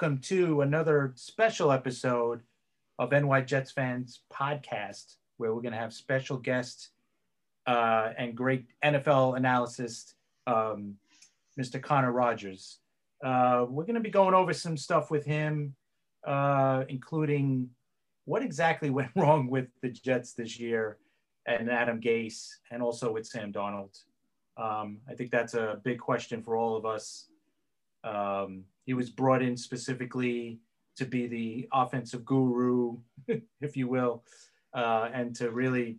welcome to another special episode of NY Jets Fans Podcast, where we're going to have special guests and great NFL analyst, Mr. Connor Rogers. We're going to be going over some stuff with him, including what exactly went wrong with the Jets this year and Adam Gase, and also with Sam Darnold. I think that's a big question for all of us. He was brought in specifically to be the offensive guru, if you will, and to really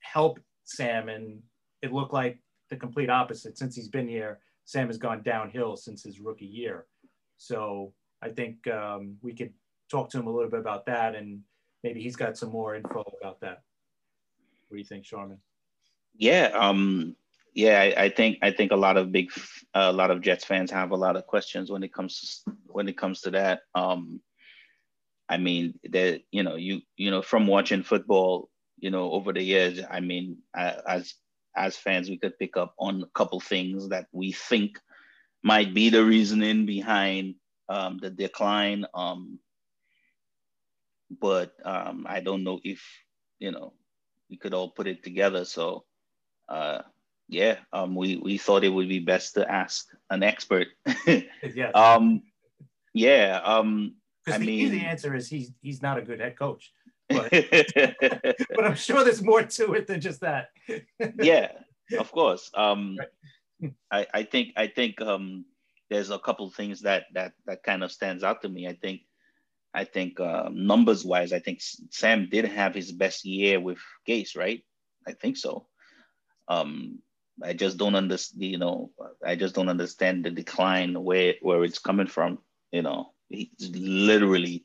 help Sam. And it looked like the complete opposite. Since he's been here, Sam has gone downhill since his rookie year. So I think we could talk to him a little bit about that, and maybe he's got some more info about that. What do you think, Sharman? I think a lot of Jets fans have a lot of questions when it comes to, that. I mean, that you know from watching football, over the years, I mean, as fans, we could pick up on a couple things that we think might be the reasoning behind the decline. But I don't know if we could all put it together. So. We thought it would be best to ask an expert. Because the easy answer is he's not a good head coach. But, but I'm sure there's more to it than just that. Yeah, of course. I think there's a couple things that kind of stands out to me. I think numbers wise, I think Sam did have his best year with Gase, right? I think so. I just don't understand, the decline where it's coming from. He's literally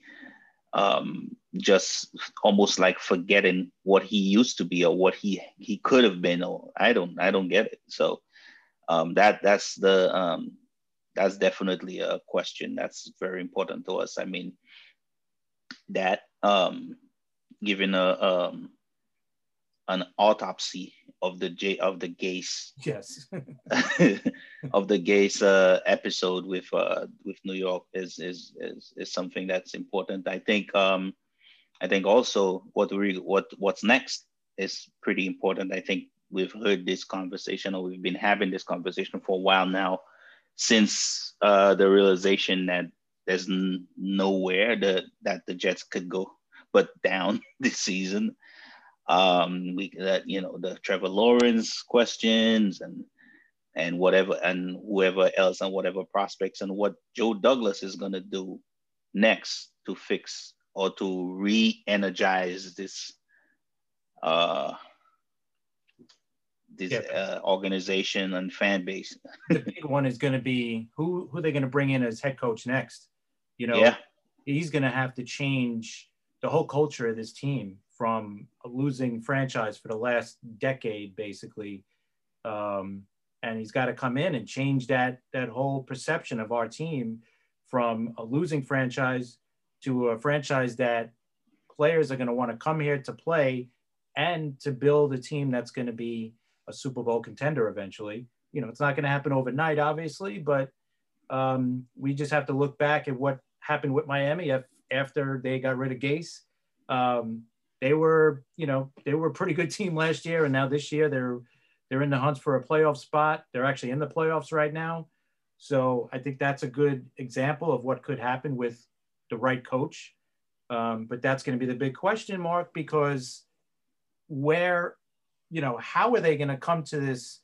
just almost like forgetting what he used to be or what he could have been. Or I don't get it. So that's definitely a question that's very important to us. I mean, that given an autopsy of the Gase, yes, of the Gase episode with New York is something that's important. I think also what's next is pretty important. I think we've heard this conversation, or we've been having this conversation for a while now, since the realization that there's nowhere that the Jets could go but down this season. The Trevor Lawrence questions and whatever, and whoever else, and whatever prospects, and what Joe Douglas is going to do next to fix or to re-energize this organization and fan base. The big one is going to be who they're going to bring in as head coach next. He's going to have to change the whole culture of this team, from a losing franchise for the last decade, basically. And he's got to come in and change that whole perception of our team, from a losing franchise to a franchise that players are going to want to come here to play and to build a team that's going to be a Super Bowl contender eventually. It's not going to happen overnight, obviously, but we just have to look back at what happened with Miami after they got rid of Gase. They were a pretty good team last year, and now this year they're in the hunt for a playoff spot. They're actually in the playoffs right now. So I think that's a good example of what could happen with the right coach. But that's going to be the big question mark, because how are they going to come to this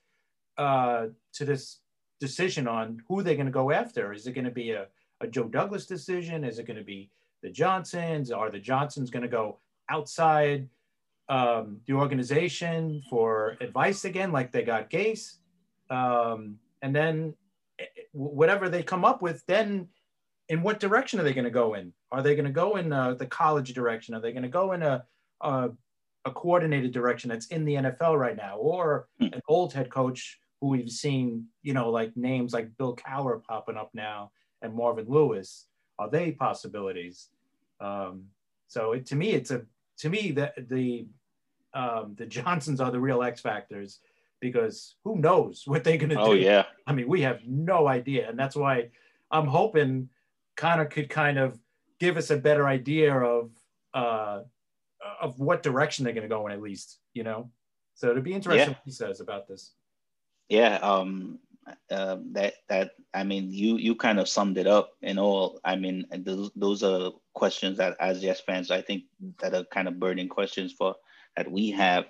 decision on who they're going to go after? Is it going to be a Joe Douglas decision? Is it going to be the Johnsons? Are the Johnsons going to go outside the organization for advice again, like they got Gase? And then whatever they come up with, then in what direction are they going to go in? Are they going to go in the college direction? Are they going to go in a coordinated direction that's in the NFL right now? Or an old head coach who we've seen, like names like Bill Cowher popping up now, and Marvin Lewis, are they possibilities? So to me, the Johnsons are the real X factors, because who knows what they're going to do. I mean, we have no idea. And that's why I'm hoping Connor could kind of give us a better idea of what direction they're going to go in, at least, you know? So it'd be interesting what he says about this. Yeah. I mean, you kind of summed it up in all. I mean, those are questions that as Jets fans, I think that are kind of burning questions for that we have.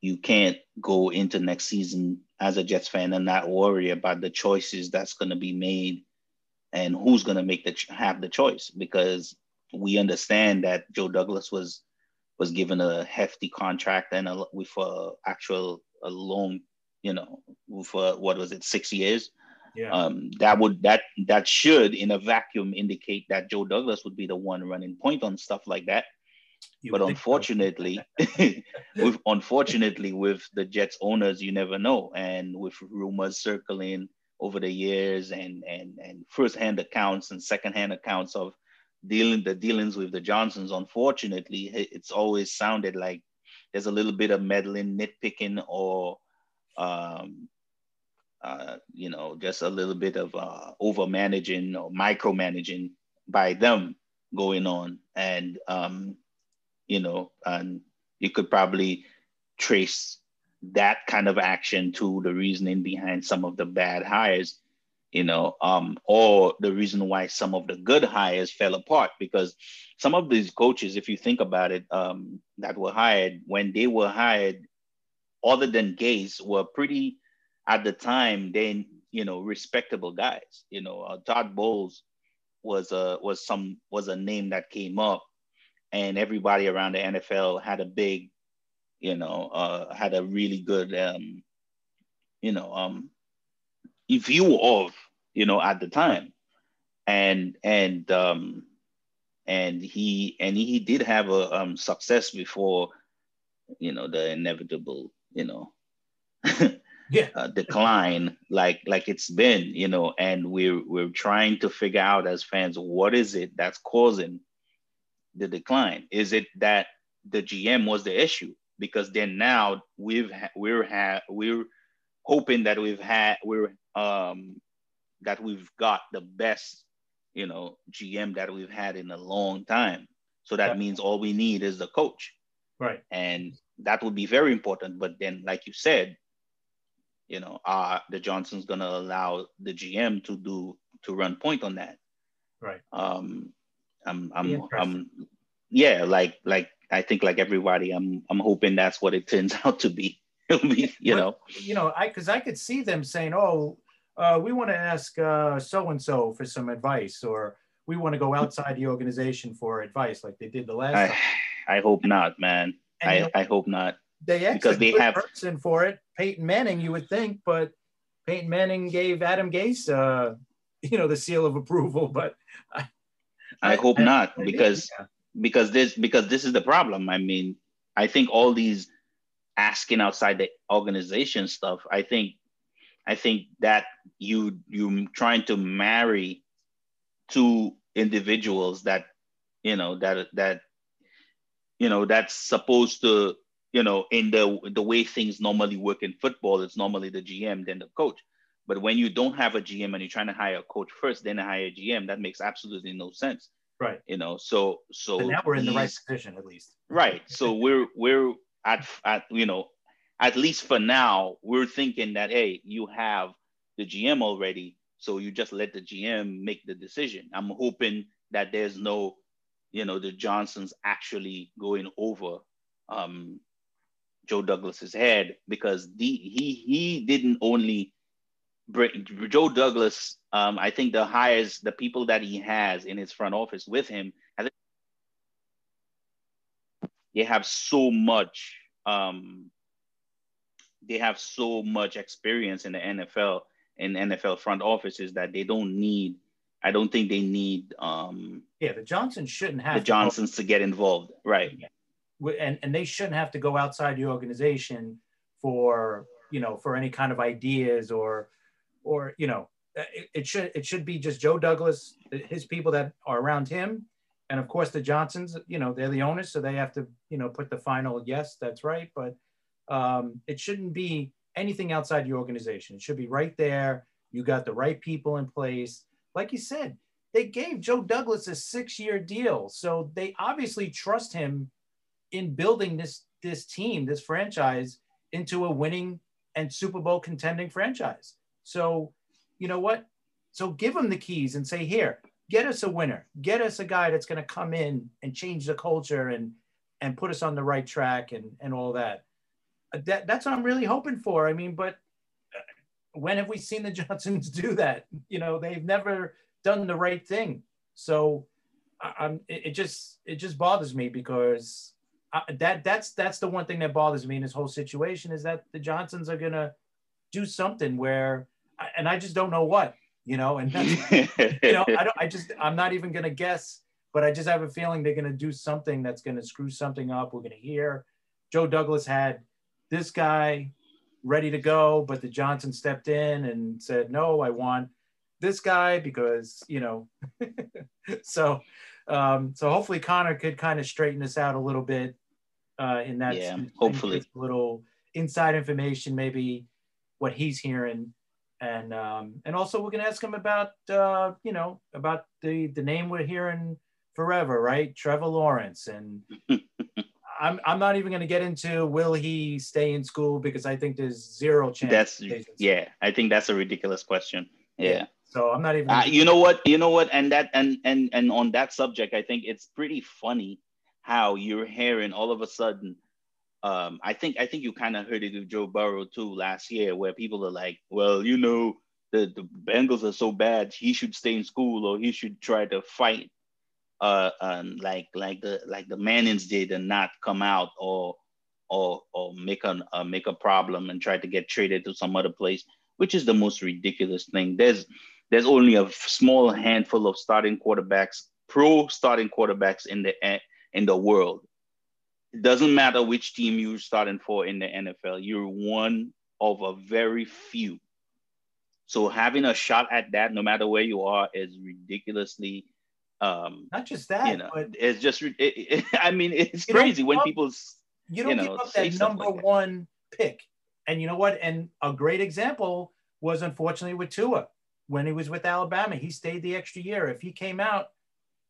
You can't go into next season as a Jets fan and not worry about the choices that's going to be made and who's going to make have the choice, because we understand that Joe Douglas was given a hefty contract and a long, you know, for 6 years. Yeah. That should in a vacuum indicate that Joe Douglas would be the one running point on stuff like that. But unfortunately with the Jets owners, you never know. And with rumors circling over the years and first-hand accounts and second-hand accounts of dealings with the Johnsons, unfortunately, it's always sounded like there's a little bit of meddling, nitpicking, or just a little bit of over-managing or micromanaging by them going on. And, and you could probably trace that kind of action to the reasoning behind some of the bad hires, or the reason why some of the good hires fell apart, because some of these coaches, if you think about it, that were hired, when they were hired, other than Gase, were pretty, at the time, then, respectable guys. Todd Bowles was a name that came up, and everybody around the NFL had a big, had a really good, view of, at the time. And he did have a success before, the inevitable, decline, like it's been, and we're trying to figure out as fans, what is it that's causing the decline? Is it that the GM was the issue? Because then now we're hoping that we've got the best, GM that we've had in a long time. So that means all we need is the coach. Right. And that would be very important. But then, like you said, are the Johnsons going to allow the GM to run point on that? Right. I think like everybody, I'm hoping that's what it turns out to be. Because I could see them saying, "Oh, we want to ask so and so for some advice, or we want to go outside the organization for advice," like they did the last time. I hope not, man. I hope not. They actually have a person for it, Peyton Manning. You would think, but Peyton Manning gave Adam Gase, the seal of approval. But I hope not, because this is the problem. I mean, I think all these asking outside the organization stuff, I think that you're trying to marry two individuals that's supposed to, in the way things normally work in football, it's normally the GM, then the coach. But when you don't have a GM and you're trying to hire a coach first, then hire a GM, that makes absolutely no sense. Right. So now we're in the right position, at least. Right. So we're at least for now, we're thinking that, hey, you have the GM already, so you just let the GM make the decision. I'm hoping that there's no, the Johnsons actually going over Joe Douglas's head, because he didn't only bring Joe Douglas. I think the people that he has in his front office with him, I think they have so much experience in the NFL and NFL front offices that they don't need. I don't think they need. The Johnsons shouldn't have to get involved, right? And they shouldn't have to go outside the organization for any kind of ideas or. It should be just Joe Douglas, his people that are around him, and of course the Johnsons. They're the owners, so they have to put the final yes, that's right. But it shouldn't be anything outside your organization. It should be right there. You got the right people in place. like you said, they gave Joe Douglas a 6-year deal. So they obviously trust him in building this team, this franchise, into a winning and Super Bowl contending franchise. So you know what? So give him the keys and say, here, get us a winner. Get us a guy that's going to come in and change the culture and put us on the right track and all that. That's what I'm really hoping for. I mean, but when have we seen the Jetsons do that? You know, they've never done the right thing. So it just bothers me because that's the one thing that bothers me in this whole situation is that the Jetsons are going to do something where, and I just don't know what, you know, and that's, you know, I'm not even going to guess, but I just have a feeling they're going to do something that's going to screw something up. We're going to hear Joe Douglas had this guy ready to go, but the Johnson stepped in and said, no, I want this guy because, you know, so hopefully Connor could kind of straighten us out a little bit in that. Yeah, hopefully a little inside information, maybe what he's hearing. And also we're going to ask him about, you know, about the name we're hearing forever, right? Trevor Lawrence. And I'm not even going to get into, will he stay in school? Because I think there's zero chance. I think that's a ridiculous question. Yeah. So I'm not even, you know what? And on that subject, I think it's pretty funny how you're hearing all of a sudden, I think you kind of heard it with Joe Burrow too last year, where people are like, well, you know, the Bengals are so bad, he should stay in school or he should try to fight, like the Mannings did and not come out or make a problem and try to get traded to some other place, which is the most ridiculous thing. There's only a small handful of pro starting quarterbacks in the world. It doesn't matter which team you're starting for in the NFL. You're one of a very few. So having a shot at that, no matter where you are, is ridiculously. Not just that, you know, but it's just. It's crazy when people. You don't give up that number one pick, and you know what? And a great example was unfortunately with Tua when he was with Alabama. He stayed the extra year. If he came out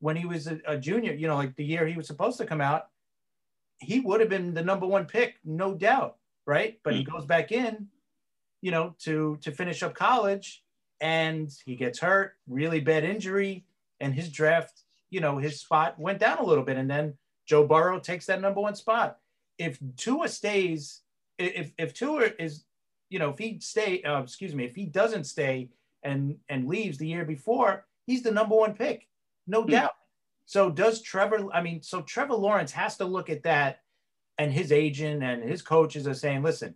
when he was a junior, you know, like the year he was supposed to come out, he would have been the number one pick, no doubt, right? But he goes back in, you know, to finish up college, and he gets hurt, really bad injury, and his draft, you know, his spot went down a little bit, and then Joe Burrow takes that number one spot. If Tua stays, if Tua is, you know, if he doesn't stay and leaves the year before, he's the number one pick, no doubt. So Trevor Lawrence has to look at that, and his agent and his coaches are saying, listen,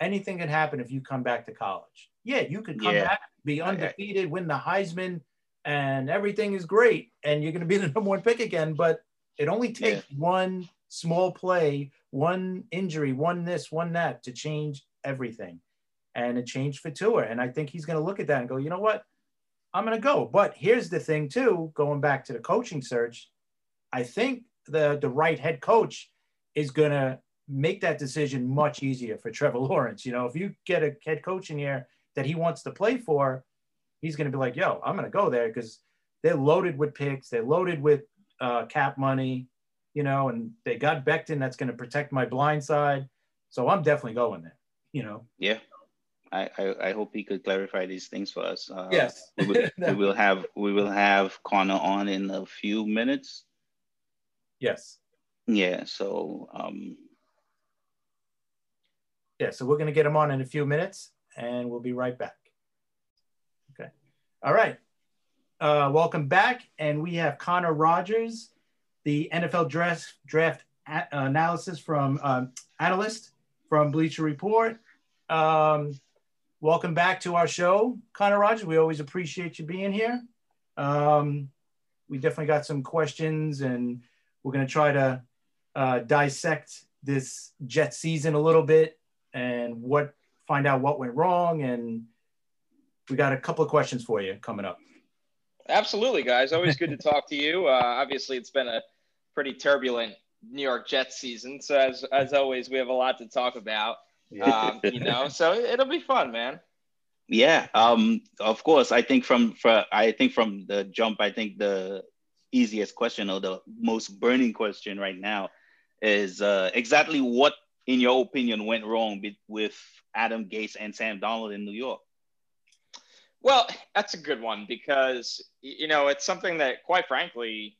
anything can happen if you come back to college. Yeah, you could come back, be undefeated, win the Heisman, and everything is great, and you're going to be the number one pick again, but it only takes one small play, one injury, one this, one that to change everything. And it changed for Tua, and I think he's going to look at that and go, you know what? I'm going to go. But here's the thing, too, going back to the coaching search, I think the right head coach is going to make that decision much easier for Trevor Lawrence. You know, if you get a head coach in here that he wants to play for, he's going to be like, yo, I'm going to go there because they're loaded with picks. They're loaded with cap money, you know, and they got Becton that's going to protect my blind side. So I'm definitely going there, you know. Yeah. I hope he could clarify these things for us. Yes, we will have Connor on in a few minutes. Yes. Yeah. So. Yeah. So we're going to get him on in a few minutes, and we'll be right back. Okay. All right. Welcome back, and we have Connor Rogers, the NFL draft analysis from analyst from Bleacher Report. Welcome back to our show, Connor Rogers. We always appreciate you being here. We definitely got some questions, and we're going to try to dissect this Jet season a little bit and find out what went wrong. And we got a couple of questions for you coming up. Absolutely, guys. Always good to talk to you. Obviously, it's been a pretty turbulent New York Jets season. So as always, we have a lot to talk about. So it'll be fun, man. Yeah, of course. I think from the jump, I think the easiest question, or the most burning question right now, is exactly what, in your opinion, went wrong with Adam Gase and Sam Darnold in New York? Well, that's a good one, because, you know, it's something that, quite frankly,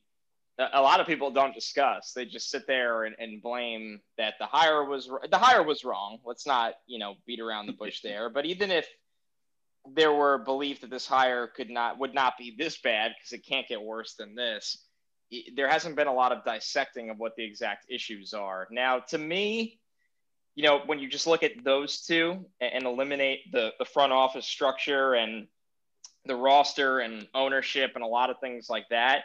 a lot of people don't discuss. They just sit there and blame that the hire was wrong. Let's not, you know, beat around the bush there. But even if there were belief that this hire would not be this bad because it can't get worse than this, there hasn't been a lot of dissecting of what the exact issues are. Now, to me, you know, when you just look at those two and eliminate the front office structure and the roster and ownership and a lot of things like that,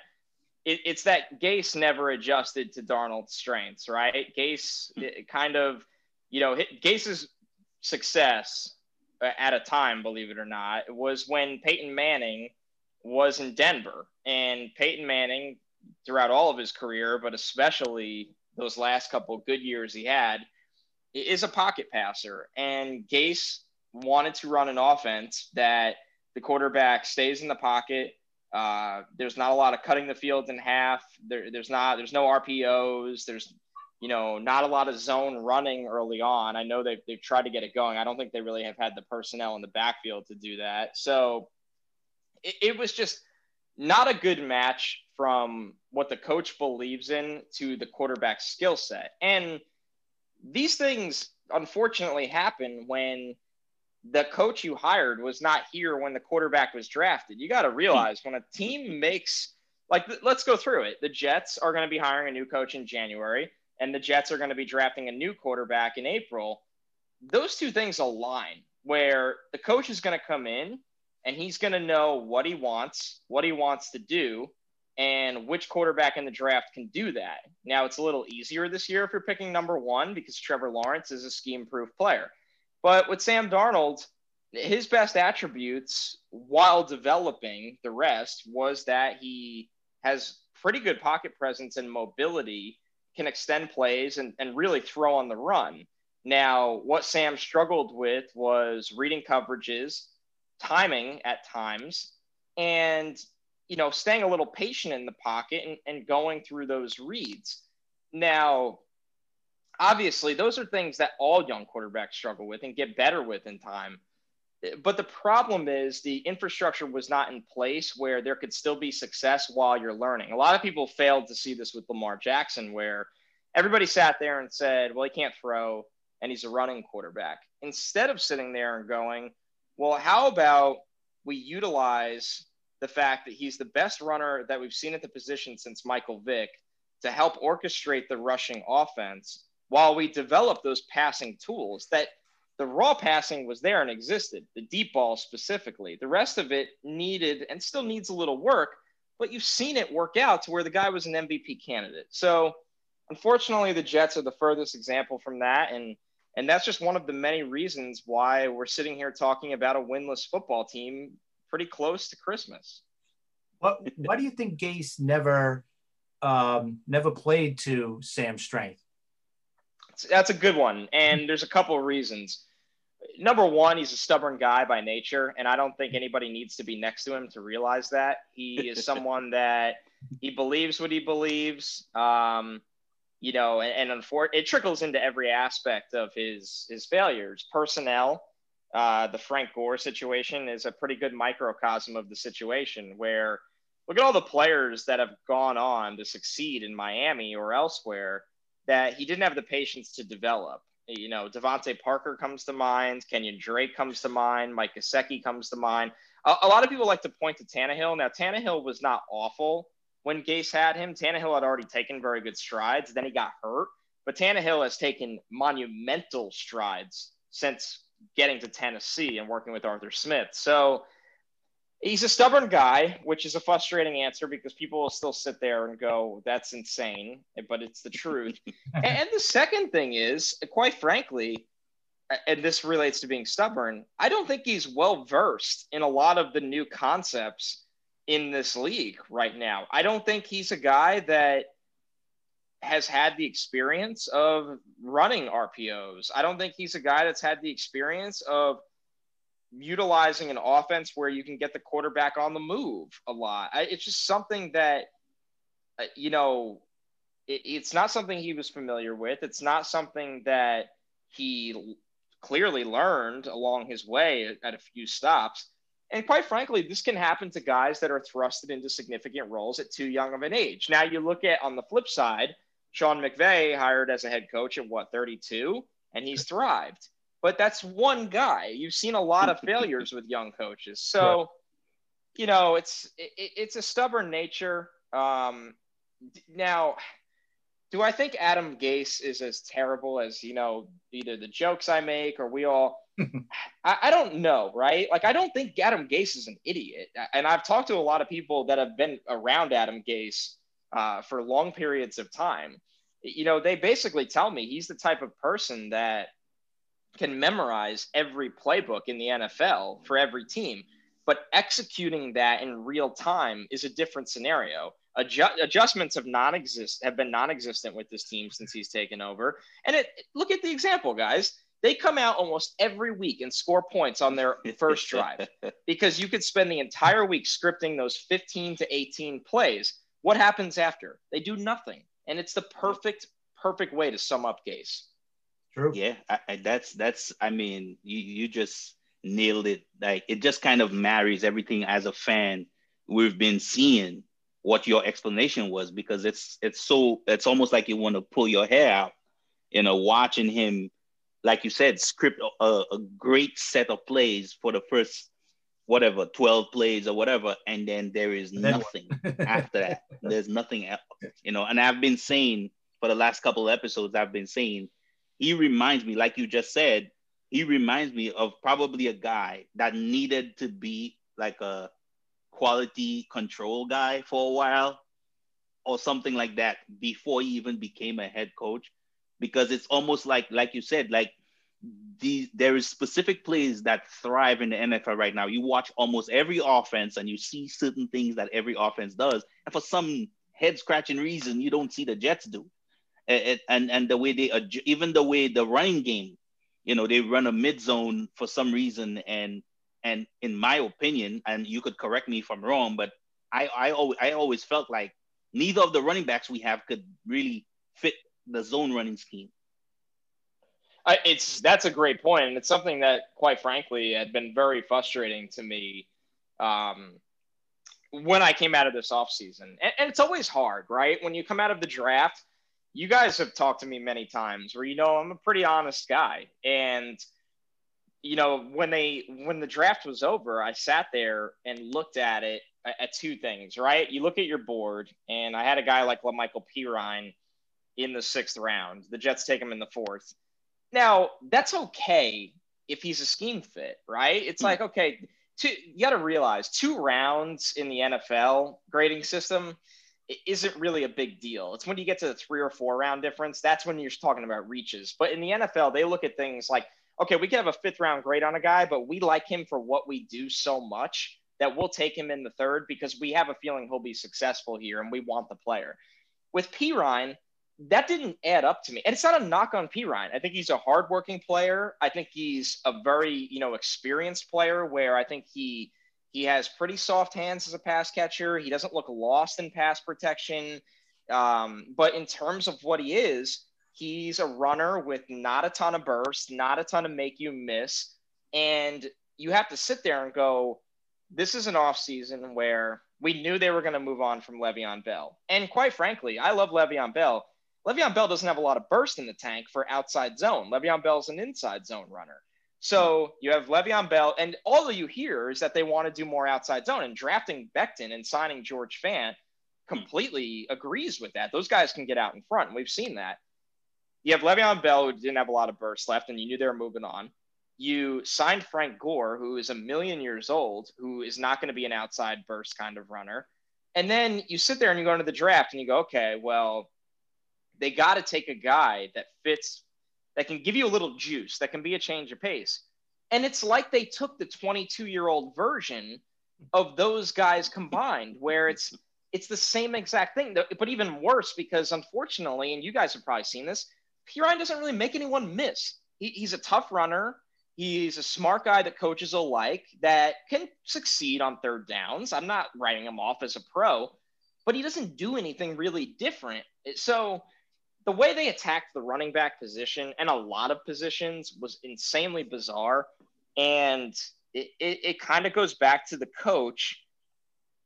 it's that Gase never adjusted to Darnold's strengths, right? Gase kind of, you know, Gase's success at a time, believe it or not, was when Peyton Manning was in Denver. And Peyton Manning, throughout all of his career, but especially those last couple good years he had, is a pocket passer. And Gase wanted to run an offense that the quarterback stays in the pocket. There's not a lot of cutting the field in half. There's no RPOs. There's, you know, not a lot of zone running early on. I know they've tried to get it going. I don't think they really have had the personnel in the backfield to do that. So it was just not a good match from what the coach believes in to the quarterback skill set. And these things, unfortunately, happen when the coach you hired was not here when the quarterback was drafted. You got to realize, when a team makes – like, let's go through it. The Jets are going to be hiring a new coach in January, and the Jets are going to be drafting a new quarterback in April. Those two things align, where the coach is going to come in and he's going to know what he wants to do, and which quarterback in the draft can do that. Now, it's a little easier this year if you're picking number one, because Trevor Lawrence is a scheme-proof player. But with Sam Darnold, his best attributes while developing the rest was that he has pretty good pocket presence and mobility, can extend plays and really throw on the run. Now, what Sam struggled with was reading coverages, timing at times, and, you know, staying a little patient in the pocket and going through those reads. Now, obviously, those are things that all young quarterbacks struggle with and get better with in time. But the problem is the infrastructure was not in place where there could still be success while you're learning. A lot of people failed to see this with Lamar Jackson, where everybody sat there and said, well, he can't throw and he's a running quarterback, instead of sitting there and going, well, how about we utilize the fact that he's the best runner that we've seen at the position since Michael Vick to help orchestrate the rushing offense while we develop those passing tools. That the raw passing was there and existed, the deep ball specifically. The rest of it needed and still needs a little work, but you've seen it work out to where the guy was an MVP candidate. So unfortunately, the Jets are the furthest example from that. And that's just one of the many reasons why we're sitting here talking about a winless football team pretty close to Christmas. Why do you think Gase never played to Sam's strength? That's a good one. And there's a couple of reasons. Number one, he's a stubborn guy by nature, and I don't think anybody needs to be next to him to realize that. He is someone that he believes what he believes, you know, and it trickles into every aspect of his failures. Personnel, the Frank Gore situation is a pretty good microcosm of the situation, where look at all the players that have gone on to succeed in Miami or elsewhere that he didn't have the patience to develop. You know, Devontae Parker comes to mind. Kenyon Drake comes to mind. Mike Gesicki comes to mind. A lot of people like to point to Tannehill. Now, Tannehill was not awful when Gase had him. Tannehill had already taken very good strides. Then he got hurt. But Tannehill has taken monumental strides since getting to Tennessee and working with Arthur Smith. So he's a stubborn guy, which is a frustrating answer, because people will still sit there and go, that's insane, but it's the truth. And the second thing is, quite frankly, and this relates to being stubborn, I don't think he's well-versed in a lot of the new concepts in this league right now. I don't think he's a guy that has had the experience of running RPOs. I don't think he's a guy that's had the experience of utilizing an offense where you can get the quarterback on the move a lot. It's just something that, you know, it's not something he was familiar with. It's not something that he clearly learned along his way at a few stops. And quite frankly, this can happen to guys that are thrusted into significant roles at too young of an age. Now you look at, on the flip side, Sean McVay hired as a head coach at 32, and he's thrived. But that's one guy. You've seen a lot of failures with young coaches. So, you know, it's a stubborn nature. Now, do I think Adam Gase is as terrible as, you know, either the jokes I make or we all – I don't know, right? Like, I don't think Adam Gase is an idiot. And I've talked to a lot of people that have been around Adam Gase for long periods of time. You know, they basically tell me he's the type of person that can memorize every playbook in the NFL for every team, but executing that in real time is a different scenario. Adjustments have been non-existent with this team since he's taken over. And look at the example, guys. They come out almost every week and score points on their first drive because you could spend the entire week scripting those 15 to 18 plays. What happens after? They do nothing. And it's the perfect way to sum up Gase. True. Yeah, that's I mean, you just nailed it. Like, it just kind of marries everything as a fan we've been seeing what your explanation was, because it's almost like you want to pull your hair out, you know, watching him, like you said, script a great set of plays for the first, whatever, 12 plays or whatever, and then there is nothing after that. There's nothing else, you know. And I've been saying for the last couple of episodes, he reminds me, like you just said, he reminds me of probably a guy that needed to be like a quality control guy for a while or something like that before he even became a head coach. Because it's almost like you said, like there is specific plays that thrive in the NFL right now. You watch almost every offense and you see certain things that every offense does. And for some head-scratching reason, you don't see the Jets do. And the way even the way the running game, you know, they run a mid-zone for some reason. And in my opinion, and you could correct me if I'm wrong, but I always felt like neither of the running backs we have could really fit the zone running scheme. That's a great point. And it's something that, quite frankly, had been very frustrating to me when I came out of this offseason. And it's always hard, right? When you come out of the draft, you guys have talked to me many times where, you know, I'm a pretty honest guy. And, you know, when the draft was over, I sat there and looked at it at two things, right? You look at your board, and I had a guy like La'Mical Perine in the 6th round. The Jets take him in the 4th. Now, that's okay if he's a scheme fit, right? It's like, okay, you got to realize 2 rounds in the NFL grading system isn't really a big deal. It's when you get to the 3 or 4 round difference, that's when you're talking about reaches. But in the NFL, they look at things like, okay, we can have a 5th round grade on a guy, but we like him for what we do so much that we'll take him in the 3rd because we have a feeling he'll be successful here and we want the player. With Perine, that didn't add up to me. And it's not a knock on Perine. I think he's a hardworking player. I think he's a very, you know, experienced player where I think he has pretty soft hands as a pass catcher. He doesn't look lost in pass protection. But in terms of what he is, he's a runner with not a ton of burst, not a ton of make you miss. And you have to sit there and go, this is an offseason where we knew they were going to move on from Le'Veon Bell. And quite frankly, I love Le'Veon Bell. Le'Veon Bell doesn't have a lot of burst in the tank for outside zone. Le'Veon Bell's an inside zone runner. So you have Le'Veon Bell, and all you hear is that they want to do more outside zone, and drafting Becton and signing George Fant completely agrees with that. Those guys can get out in front, and we've seen that. You have Le'Veon Bell, who didn't have a lot of burst left, and you knew they were moving on. You signed Frank Gore, who is a million years old, who is not going to be an outside burst kind of runner. And then you sit there and you go into the draft and you go, okay, well, they got to take a guy that fits, that can give you a little juice, that can be a change of pace. And it's like they took the 22-year-old version of those guys combined, where it's the same exact thing, but even worse, because unfortunately, and you guys have probably seen this, Perine doesn't really make anyone miss. He's a tough runner. He's a smart guy that coaches alike that can succeed on third downs. I'm not writing him off as a pro, but he doesn't do anything really different. So the way they attacked the running back position and a lot of positions was insanely bizarre. And it kind of goes back to the coach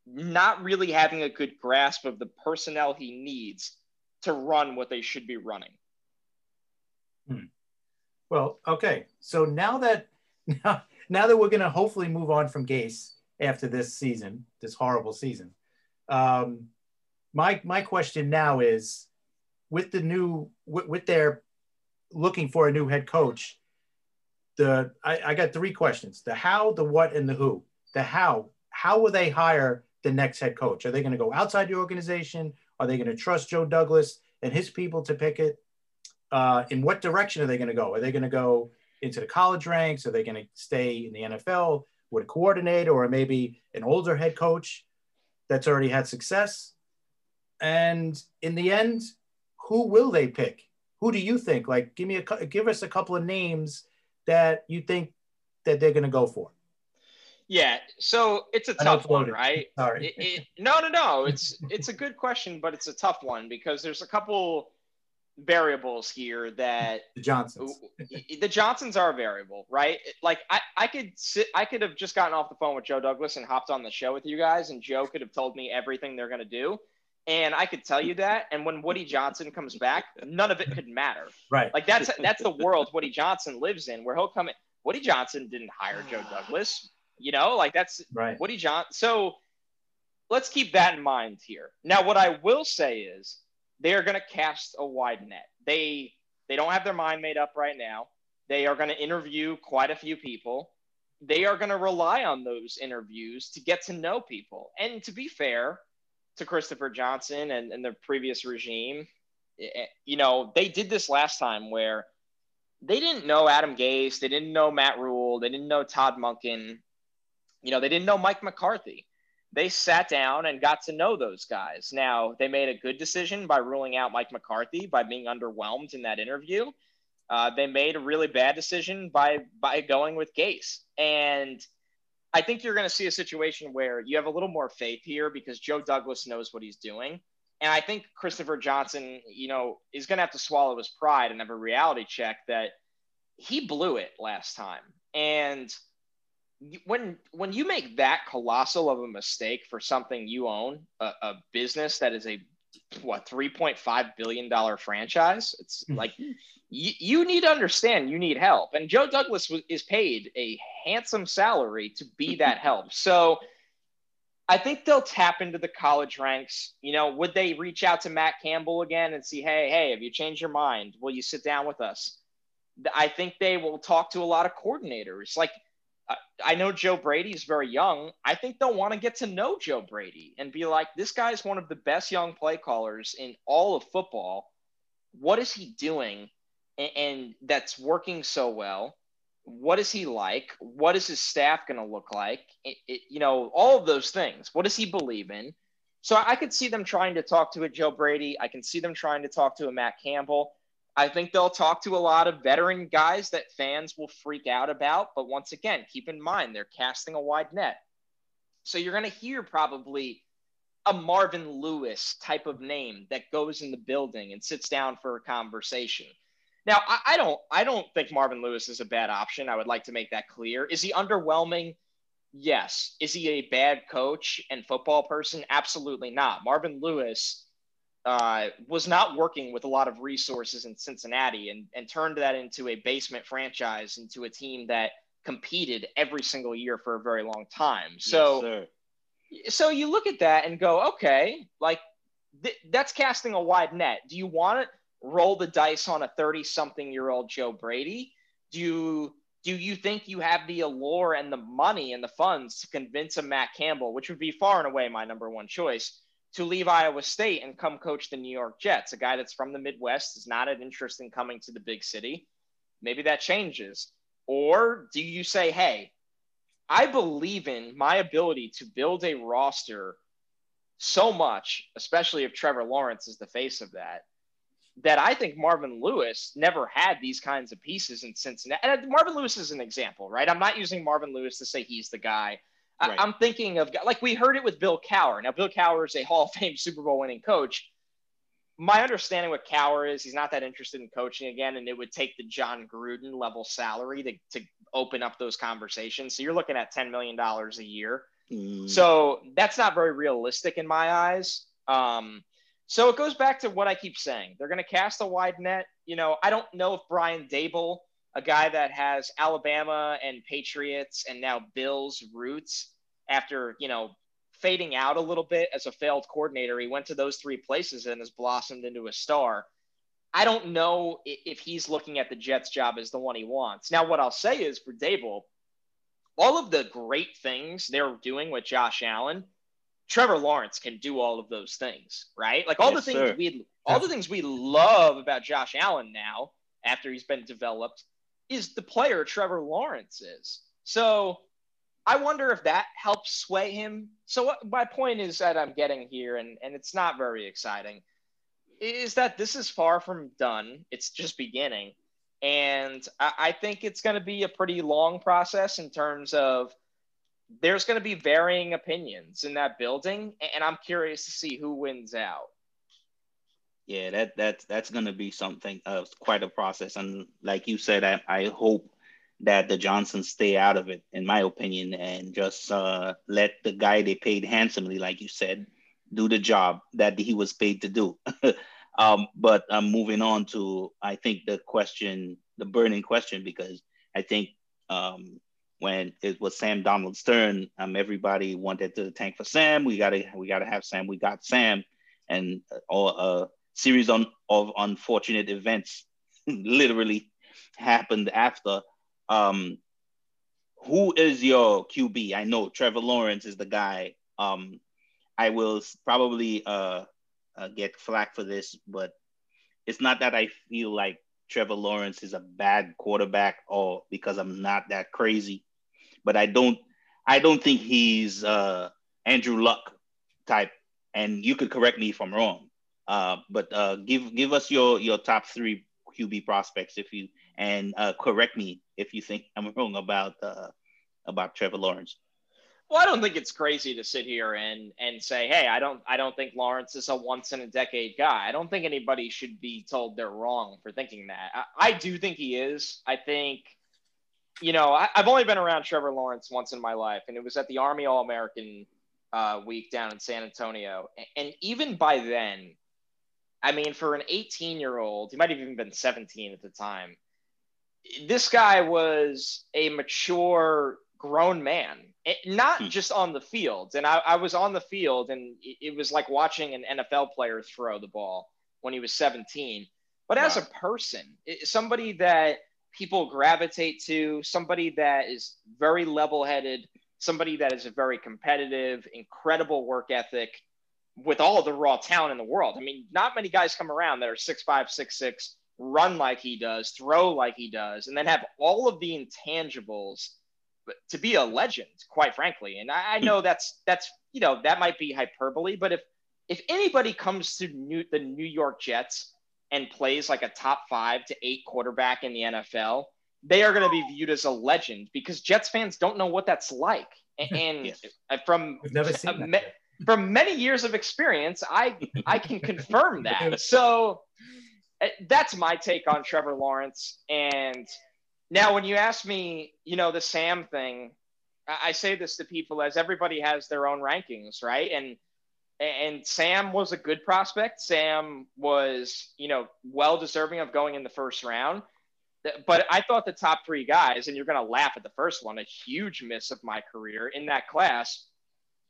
not really having a good grasp of the personnel he needs to run what they should be running. Well, okay. So now that we're going to hopefully move on from Gase after this season, this horrible season, my question now is, with the new, with their looking for a new head coach, I got three questions: the how, the what, and the who. The how will they hire the next head coach? Are they going to go outside your organization? Are they going to trust Joe Douglas and his people to pick it? In what direction are they going to go? Are they going to go into the college ranks? Are they going to stay in the NFL with a coordinator or maybe an older head coach that's already had success? And in the end, who will they pick? Who do you think? Like, give us a couple of names that you think that they're going to go for. Yeah, so it's a tough one, right? Sorry. No. It's a good question, but it's a tough one because there's a couple variables here that the Johnsons are a variable, right? Like I could have just gotten off the phone with Joe Douglas and hopped on the show with you guys, and Joe could have told me everything they're going to do, and I could tell you that, and when Woody Johnson comes back, none of it could matter, right? Like that's the world Woody Johnson lives in, where he'll come in. Woody Johnson didn't hire Joe Douglas, you know, like that's right. Woody Johnson. So let's keep that in mind here. Now what I will say is, they are going to cast a wide net. They don't have their mind made up right now. They are going to interview quite a few people. They are going to rely on those interviews to get to know people. And to be fair to Christopher Johnson and the previous regime, you know, they did this last time where they didn't know Adam Gase. They didn't know Matt Rule. They didn't know Todd Monken. You know, they didn't know Mike McCarthy. They sat down and got to know those guys. Now, they made a good decision by ruling out Mike McCarthy by being underwhelmed in that interview. They made a really bad decision by going with Gase. And I think you're going to see a situation where you have a little more faith here because Joe Douglas knows what he's doing. And I think Christopher Johnson, you know, is going to have to swallow his pride and have a reality check that he blew it last time. And when you make that colossal of a mistake for something you own, a business that is a $3.5 billion franchise, it's like you need to understand you need help. And Joe Douglas is paid a handsome salary to be that help. So I think they'll tap into the college ranks. You know, would they reach out to Matt Campbell again and see, hey, have you changed your mind? Will you sit down with us? I think they will talk to a lot of coordinators. Like, I know Joe Brady is very young. I think they'll want to get to know Joe Brady and be like, this guy's one of the best young play callers in all of football. What is he doing? And that's working so well. What is he like? What is his staff going to look like? You know, all of those things. What does he believe in? So I could see them trying to talk to a Joe Brady. I can see them trying to talk to a Matt Campbell. I think they'll talk to a lot of veteran guys that fans will freak out about. But once again, keep in mind, they're casting a wide net. So you're going to hear probably a Marvin Lewis type of name that goes in the building and sits down for a conversation. Now, I don't think Marvin Lewis is a bad option. I would like to make that clear. Is he underwhelming? Yes. Is he a bad coach and football person? Absolutely not. Marvin Lewis was not working with a lot of resources in Cincinnati and turned that into a basement franchise, into a team that competed every single year for a very long time. So you look at that and go, okay, like that's casting a wide net. Do you want to roll the dice on a 30-something-year-old Joe Brady? Do you think you have the allure and the money and the funds to convince a Matt Campbell, which would be far and away my number one choice, to leave Iowa State and come coach the New York Jets? A guy that's from the Midwest is not an interest in coming to the big city. Maybe that changes. Or do you say, hey, I believe in my ability to build a roster so much, especially if Trevor Lawrence is the face of that, that I think Marvin Lewis never had these kinds of pieces in Cincinnati. And Marvin Lewis is an example, right? I'm not using Marvin Lewis to say he's the guy. Right. I'm thinking of, like, we heard it with Bill Cowher. Now, Bill Cowher is a Hall of Fame Super Bowl winning coach. My understanding with Cowher is he's not that interested in coaching again, and it would take the John Gruden level salary to open up those conversations. So you're looking at $10 million a year. So that's not very realistic in my eyes. So it goes back to what I keep saying. They're going to cast a wide net. You know, I don't know if Brian Daboll, a guy that has Alabama and Patriots and now Bills roots, after, you know, fading out a little bit as a failed coordinator, he went to those three places and has blossomed into a star. I don't know if he's looking at the Jets job as the one he wants. Now, what I'll say is, for Daboll, all of the great things they're doing with Josh Allen, Trevor Lawrence can do all of those things, right? Like, all the things we love about Josh Allen now, after he's been developed, is the player Trevor Lawrence is. So I wonder if that helps sway him. So what my point is that I'm getting here, and it's not very exciting, is that this is far from done. It's just beginning. And I think it's going to be a pretty long process in terms of there's going to be varying opinions in that building. And I'm curious to see who wins out. Yeah, that's going to be something of quite a process. And like you said, I hope that the Johnsons stay out of it, in my opinion, and just let the guy they paid handsomely, like you said, do the job that he was paid to do. But I'm moving on to, I think, the burning question, because I think when it was Sam Darnold's turn, everybody wanted to tank for Sam. We gotta have Sam. We got Sam, and a series of unfortunate events literally happened after. Who is your QB? I know Trevor Lawrence is the guy. I will probably get flack for this, but it's not that I feel like Trevor Lawrence is a bad quarterback, or because I'm not that crazy, but I don't think he's Andrew Luck type. And you could correct me if I'm wrong. But give us your top three QB prospects, if you, and correct me if you think I'm wrong about Trevor Lawrence. Well, I don't think it's crazy to sit here and say, hey, I don't think Lawrence is a once in a decade guy. I don't think anybody should be told they're wrong for thinking that. I do think he is. I think, you know, I've only been around Trevor Lawrence once in my life, and it was at the Army All-American week down in San Antonio. And even by then, I mean, for an 18-year-old, he might have even been 17 at the time, this guy was a mature grown man, not just on the field. And I was on the field, and it was like watching an NFL player throw the ball when he was 17. But as a person, somebody that people gravitate to, somebody that is very level-headed, somebody that is a very competitive, incredible work ethic with all the raw talent in the world. I mean, not many guys come around that are 6'5", 6'6", run like he does, throw like he does, and then have all of the intangibles to be a legend, quite frankly. And I know that's you know, that might be hyperbole, but if anybody comes to the New York Jets and plays like a top 5 to 8 quarterback in the NFL, they are going to be viewed as a legend, because Jets fans don't know what that's like. And yes. From many years of experience, I can confirm that. So that's my take on Trevor Lawrence. And now, when you ask me, you know, the Sam thing, I say this to people, as everybody has their own rankings, right? And Sam was a good prospect. Sam was, you know, well-deserving of going in the first round. But I thought the top three guys, and you're going to laugh at the first one, a huge miss of my career in that class,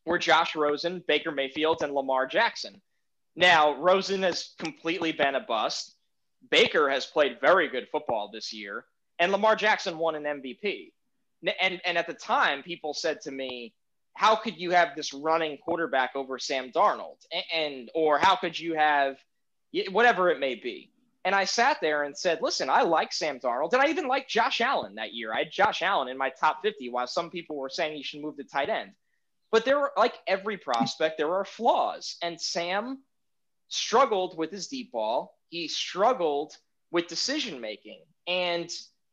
were Josh Rosen, Baker Mayfield, and Lamar Jackson. Now, Rosen has completely been a bust. Baker has played very good football this year. And Lamar Jackson won an MVP. And at the time, people said to me, how could you have this running quarterback over Sam Darnold? Or how could you have whatever it may be? And I sat there and said, listen, I like Sam Darnold. And I even liked Josh Allen that year. I had Josh Allen in my top 50, while some people were saying he should move to tight end. But there were, like every prospect, there are flaws. And Sam struggled with his deep ball. he struggled with decision-making, and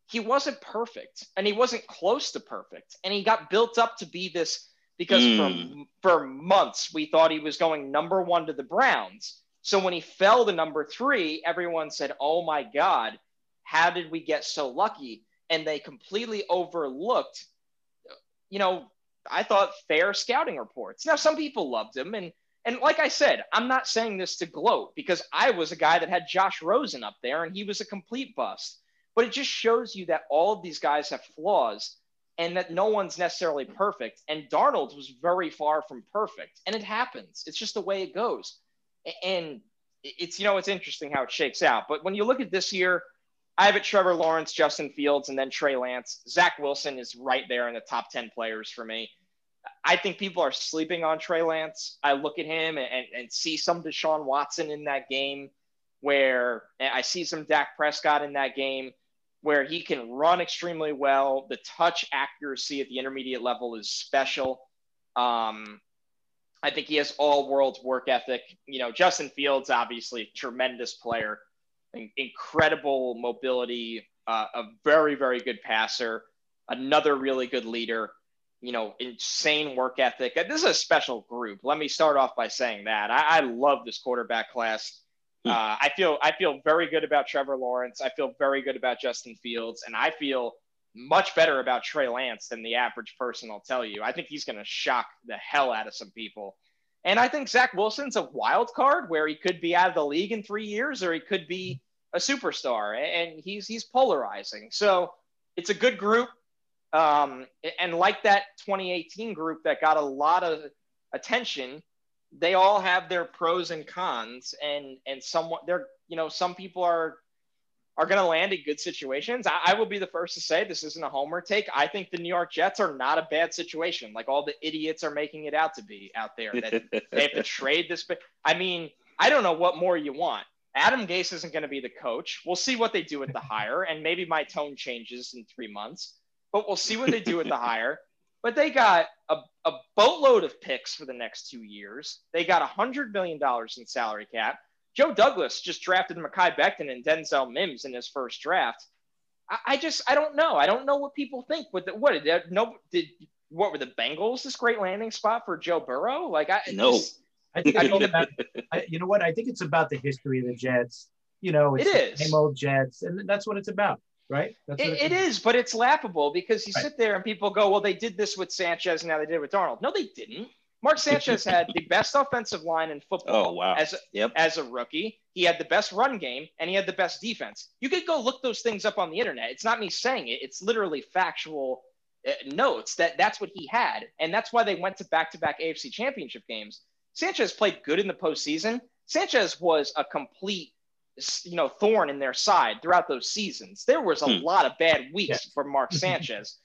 he wasn't perfect, and he wasn't close to perfect. And he got built up to be this because for months we thought he was going number one to the Browns. So when he fell to number three, everyone said, oh my God, how did we get so lucky? And they completely overlooked, you know, I thought fair scouting reports. Now, some people loved him. And like I said, I'm not saying this to gloat because I was a guy that had Josh Rosen up there and he was a complete bust. But it just shows you that all of these guys have flaws and that no one's necessarily perfect. And Darnold was very far from perfect. And it happens. It's just the way it goes. And it's, you know, it's interesting how it shakes out. But when you look at this year, I have it Trevor Lawrence, Justin Fields, and then Trey Lance. Zach Wilson is right there in the top 10 players for me. I think people are sleeping on Trey Lance. I look at him and see some Deshaun Watson in that game where I see some Dak Prescott in that game where he can run extremely well. The touch accuracy at the intermediate level is special. I think he has all world work ethic. You know, Justin Fields, obviously tremendous player, incredible mobility, a very, very good passer, another really good leader, you know, insane work ethic. This is a special group. Let me start off by saying that I love this quarterback class. I feel very good about Trevor Lawrence. I feel very good about Justin Fields, and I feel much better about Trey Lance than the average person will tell you. I think he's going to shock the hell out of some people. And I think Zach Wilson's a wild card where he could be out of the league in 3 years, or he could be a superstar, and he's polarizing. So it's a good group. And like that 2018 group that got a lot of attention, they all have their pros and cons, and somewhat they're, you know, some people are going to land in good situations. I will be the first to say this isn't a homer take. I think the New York Jets are not a bad situation, like all the idiots are making it out to be out there. That they have to trade this. I mean, I don't know what more you want. Adam Gase isn't going to be the coach. We'll see what they do with the hire, and maybe my tone changes in 3 months, but we'll see what they do with the hire. But they got a boatload of picks for the next 2 years. They got $100 million in salary cap. Joe Douglas just drafted Mekhi Becton and Denzel Mims in his first draft. I don't know. I don't know what people think. What were the Bengals this great landing spot for Joe Burrow? Like, you know what? I think it's about the history of the Jets. You know, it's the same old Jets, and that's what it's about, right? It is, but it's laughable because you sit there and people go, "Well, they did this with Sanchez, and now they did it with Darnold." No, they didn't. Mark Sanchez had the best offensive line in football as a rookie. He had the best run game, and he had the best defense. You could go look those things up on the internet. It's not me saying it. It's literally factual notes that's what he had, and that's why they went to back-to-back AFC championship games. Sanchez played good in the postseason. Sanchez was a complete, you know, thorn in their side throughout those seasons. There was a lot of bad weeks for Mark Sanchez.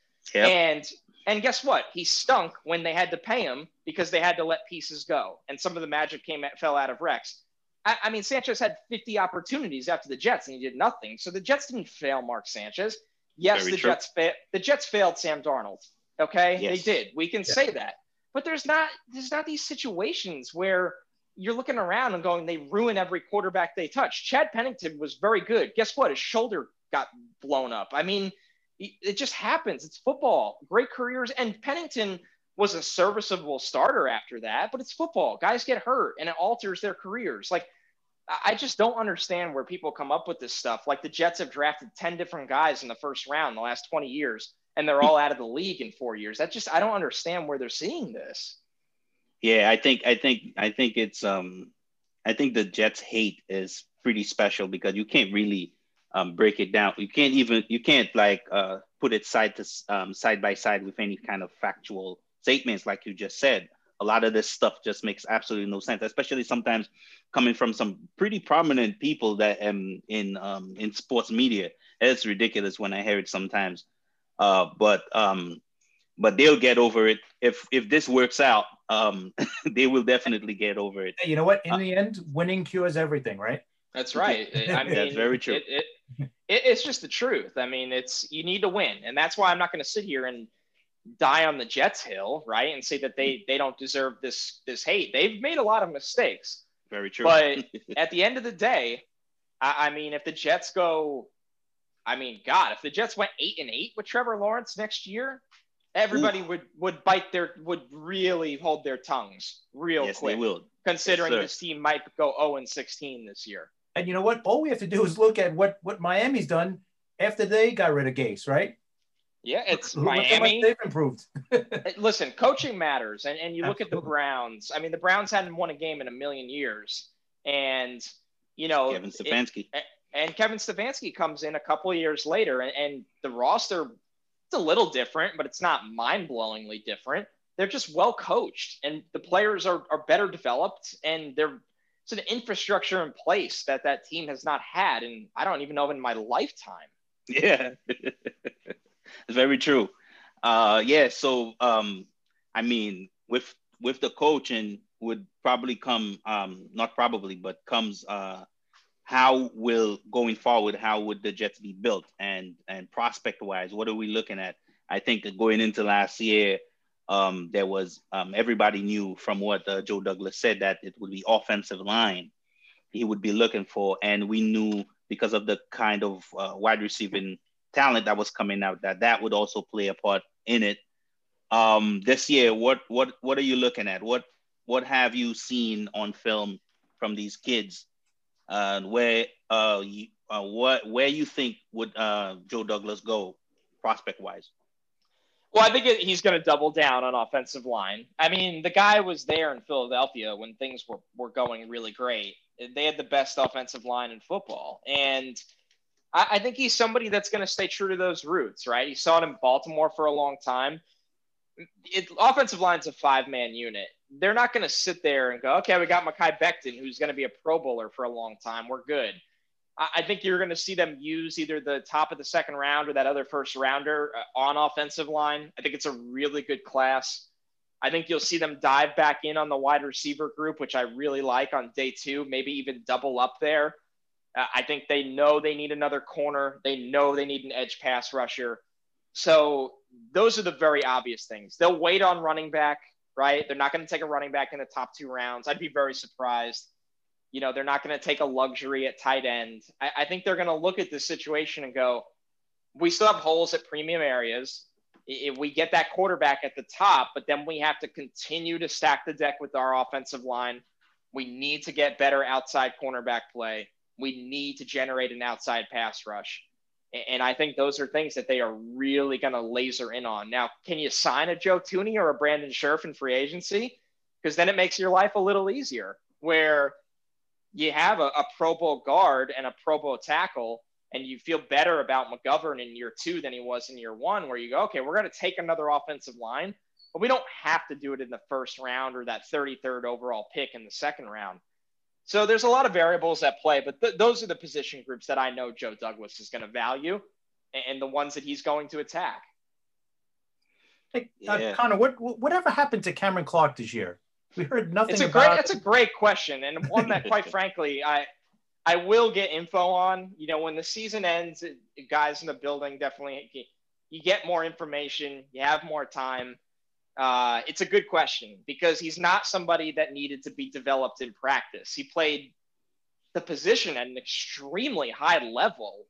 And guess what? He stunk when they had to pay him because they had to let pieces go. And some of the magic fell out of Rex. I mean, Sanchez had 50 opportunities after the Jets, and he did nothing. So the Jets didn't fail Mark Sanchez. Yes, the Jets failed Sam Darnold. Okay, yes. They did. We can say that. But there's not these situations where you're looking around and going, they ruin every quarterback they touch. Chad Pennington was very good. Guess what? His shoulder got blown up. I mean, it just happens. It's football. Great careers. And Pennington was a serviceable starter after that, but it's football. Guys get hurt, and it alters their careers. Like, I just don't understand where people come up with this stuff. Like, the Jets have drafted 10 different guys in the first round in the last 20 years, and they're all out of the league in 4 years. I don't understand where they're seeing this. Yeah, I think it's I think the Jets hate is pretty special because you can't really break it down. You can't put it side by side with any kind of factual statements, like you just said. A lot of this stuff just makes absolutely no sense, especially sometimes coming from some pretty prominent people that in sports media. It's ridiculous when I hear it sometimes, but they'll get over it if this works out. They will definitely get over it. Hey, you know what? In the end, winning cures everything, right? That's right. I mean, that's very true. It's just the truth. I mean, you need to win. And that's why I'm not going to sit here and die on the Jets hill, right? And say that they don't deserve this hate. They've made a lot of mistakes. Very true. But at the end of the day, I mean, if the Jets go, I mean, God, if the Jets went 8-8 with Trevor Lawrence next year, everybody would bite their, would really hold their tongues real quick. They will. Considering this team might go 0-16 this year. And you know what? All we have to do is look at what Miami's done after they got rid of Gase, right? Yeah, it's Miami. They've improved. Listen, coaching matters. And you look at the Browns. I mean, the Browns hadn't won a game in a million years. And, you know, Kevin Stefanski. And Kevin Stefanski comes in a couple of years later. And the roster, it's a little different, but it's not mind-blowingly different. They're just well coached. And the players are better developed. And they're it's an infrastructure in place that that team has not had. And I don't even know in my lifetime. Yeah. It's very true. I mean, with the coaching would probably come, not probably, but comes how will going forward, how would the Jets be built and prospect wise? What are we looking at? I think going into last year, there was everybody knew from what Joe Douglas said that it would be offensive line he would be looking for. And we knew because of the kind of wide receiving talent that was coming out that would also play a part in it. This year, what are you looking at? What have you seen on film from these kids? Where you think would Joe Douglas go prospect wise? Well, I think he's going to double down on offensive line. I mean, the guy was there in Philadelphia when things were going really great. They had the best offensive line in football, and I think he's somebody that's going to stay true to those roots, right? He saw it in Baltimore for a long time. Offensive line's a five-man unit. They're not going to sit there and go, okay, we got Mekhi Becton, who's going to be a Pro Bowler for a long time. We're good. I think you're going to see them use either the top of the second round or that other first-rounder on offensive line. I think it's a really good class. I think you'll see them dive back in on the wide receiver group, which I really like on day two, maybe even double up there. I think they know they need another corner. They know they need an edge pass rusher. So those are the very obvious things. They'll wait on running back, right? They're not going to take a running back in the top two rounds. I'd be very surprised. You know, they're not going to take a luxury at tight end. I think they're going to look at this situation and go, we still have holes at premium areas. If we get that quarterback at the top, but then we have to continue to stack the deck with our offensive line. We need to get better outside cornerback play. We need to generate an outside pass rush. And I think those are things that they are really going to laser in on. Now, can you sign a Joe Thuney or a Brandon Scherf in free agency? Because then it makes your life a little easier where you have a Pro Bowl guard and a Pro Bowl tackle, and you feel better about McGovern in year two than he was in year one, where you go, okay, we're going to take another offensive line, but we don't have to do it in the first round or that 33rd overall pick in the second round. So there's a lot of variables at play, but those are the position groups that I know Joe Douglas is going to value and the ones that he's going to attack. Hey, Connor, whatever happened to Cameron Clark this year? We heard nothing about it. That's a great question, and one that, quite frankly, I will get info on. You know, when the season ends, guys in the building definitely – you get more information, you have more time. It's a good question because he's not somebody that needed to be developed in practice. He played the position at an extremely high level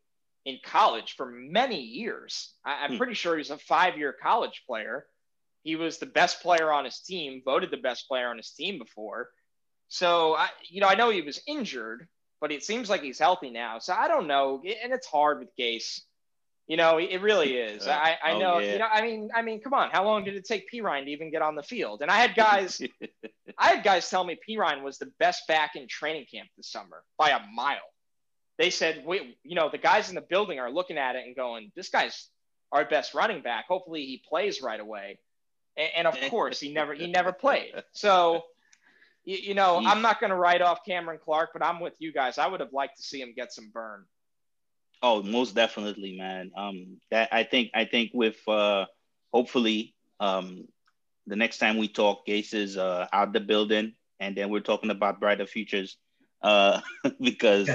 in college for many years. I'm pretty sure he was a 5-year college player. He was the best player on his team, voted the best player on his team before. So, I know he was injured, but it seems like he's healthy now. So I don't know. And it's hard with Gase. You know, it really is. I know, yeah. You know, I mean, come on, how long did it take Perine to even get on the field? And I had guys, tell me Perine was the best back in training camp this summer by a mile. They said, the guys in the building are looking at it and going, this guy's our best running back. Hopefully he plays right away. And of course he never played. So, I'm not going to write off Cameron Clark, but I'm with you guys. I would have liked to see him get some burn. Oh, most definitely, man. That I think with hopefully the next time we talk, Gase is out the building, and then we're talking about brighter futures because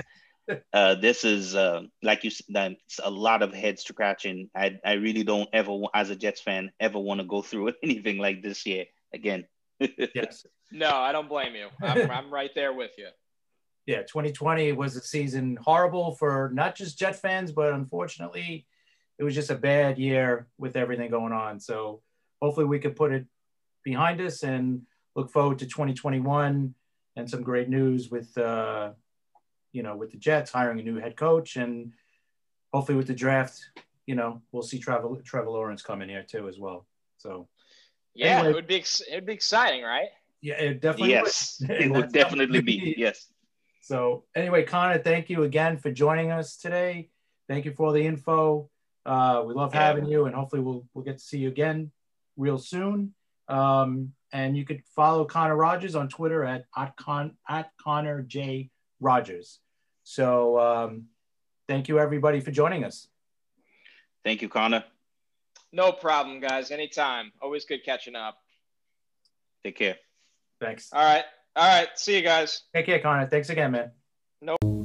this is like you said, a lot of head scratching. I really don't ever, as a Jets fan, ever want to go through anything like this year again. Yes. No, I don't blame you. I'm right there with you. yeah, 2020 was a season horrible for not just Jet fans, but unfortunately it was just a bad year with everything going on. So hopefully we could put it behind us and look forward to 2021 and some great news with, you know, with the Jets hiring a new head coach, and hopefully with the draft, you know, we'll see Trevor Lawrence come in here too as well. So yeah, anyway, it'd be exciting, right? Yeah, it definitely. Yes, would. It would definitely be. Yes. So anyway, Connor, thank you again for joining us today. Thank you for all the info. We love having you, and hopefully we'll get to see you again real soon. And you could follow Connor Rogers on Twitter at Connor J Rogers. So thank you everybody for joining us. Thank you, Connor. No problem, guys. Anytime. Always good catching up. Take care. Thanks. All right. See you guys. Take care, Connor. Thanks again, man. No.